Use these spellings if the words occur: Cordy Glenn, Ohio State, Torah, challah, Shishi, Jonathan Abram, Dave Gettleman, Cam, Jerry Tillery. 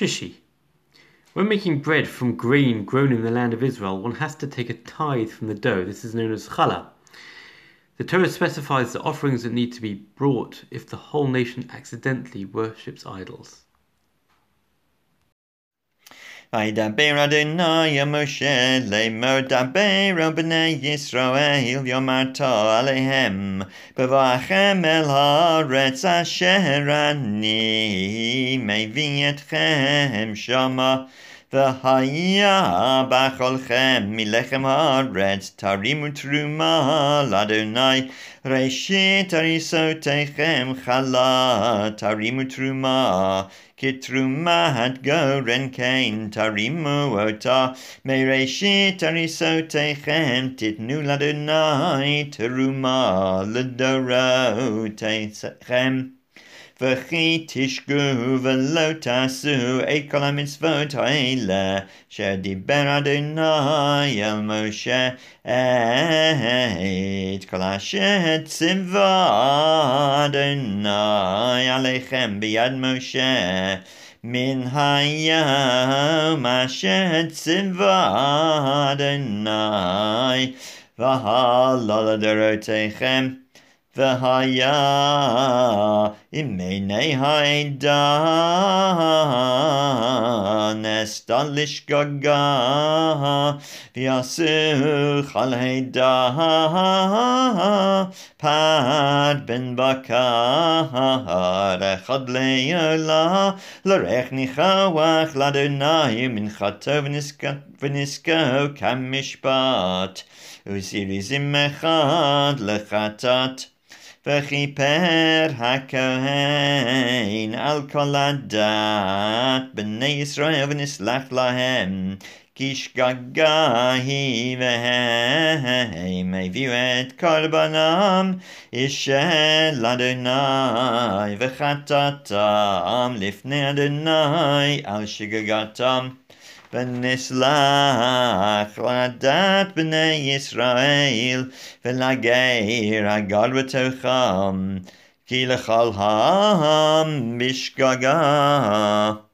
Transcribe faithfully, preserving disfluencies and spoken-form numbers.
Shishi. When making bread from grain grown in the land of Israel, one has to take a tithe from the dough. This is known as challah. The Torah specifies the offerings that need to be brought if the whole nation accidentally worships idols. וידבר אדוני אל משה לאמור דבר אל בני ישראל יאמרתו עליהם בבואכם אל הארץ אשר אני מביא אתכם שמה והיה באכלכם מלחם הארץ תרימו תרומה לאדוני ראשית הריסותיכם חלה תרימו תרומה כתרומת גורן כן תרימו אותה מראשית הריסותיכם תתנו לאדוני תרומה לדורותיכם וכי תשקו ולא תעשו את כל המצוות האלה שדיבר אדוני אל משה את כל אשר ציווה אדוני עליכם ביד משה מן היום אשר ציווה אדוני והלאה לדורותיכם והיה עם עיני העדה נסתה לשגגה ויעשו כל העדה פת בן בקר אחד לעולה לריח ניחוח לאדוני מנחתו ונזקו כמשפט וזירזים אחד לחטאת וכיפר הכהן על כל הדת בני ישראל ונסלח להם כי שגגה היא והם הביאו את קורבנם אשר לאדוני וחטאתם לפני אדוני על שגגתם ונסלח לדת בני ישראל ולגר הגר בתוכם כי לכל העם בשגגה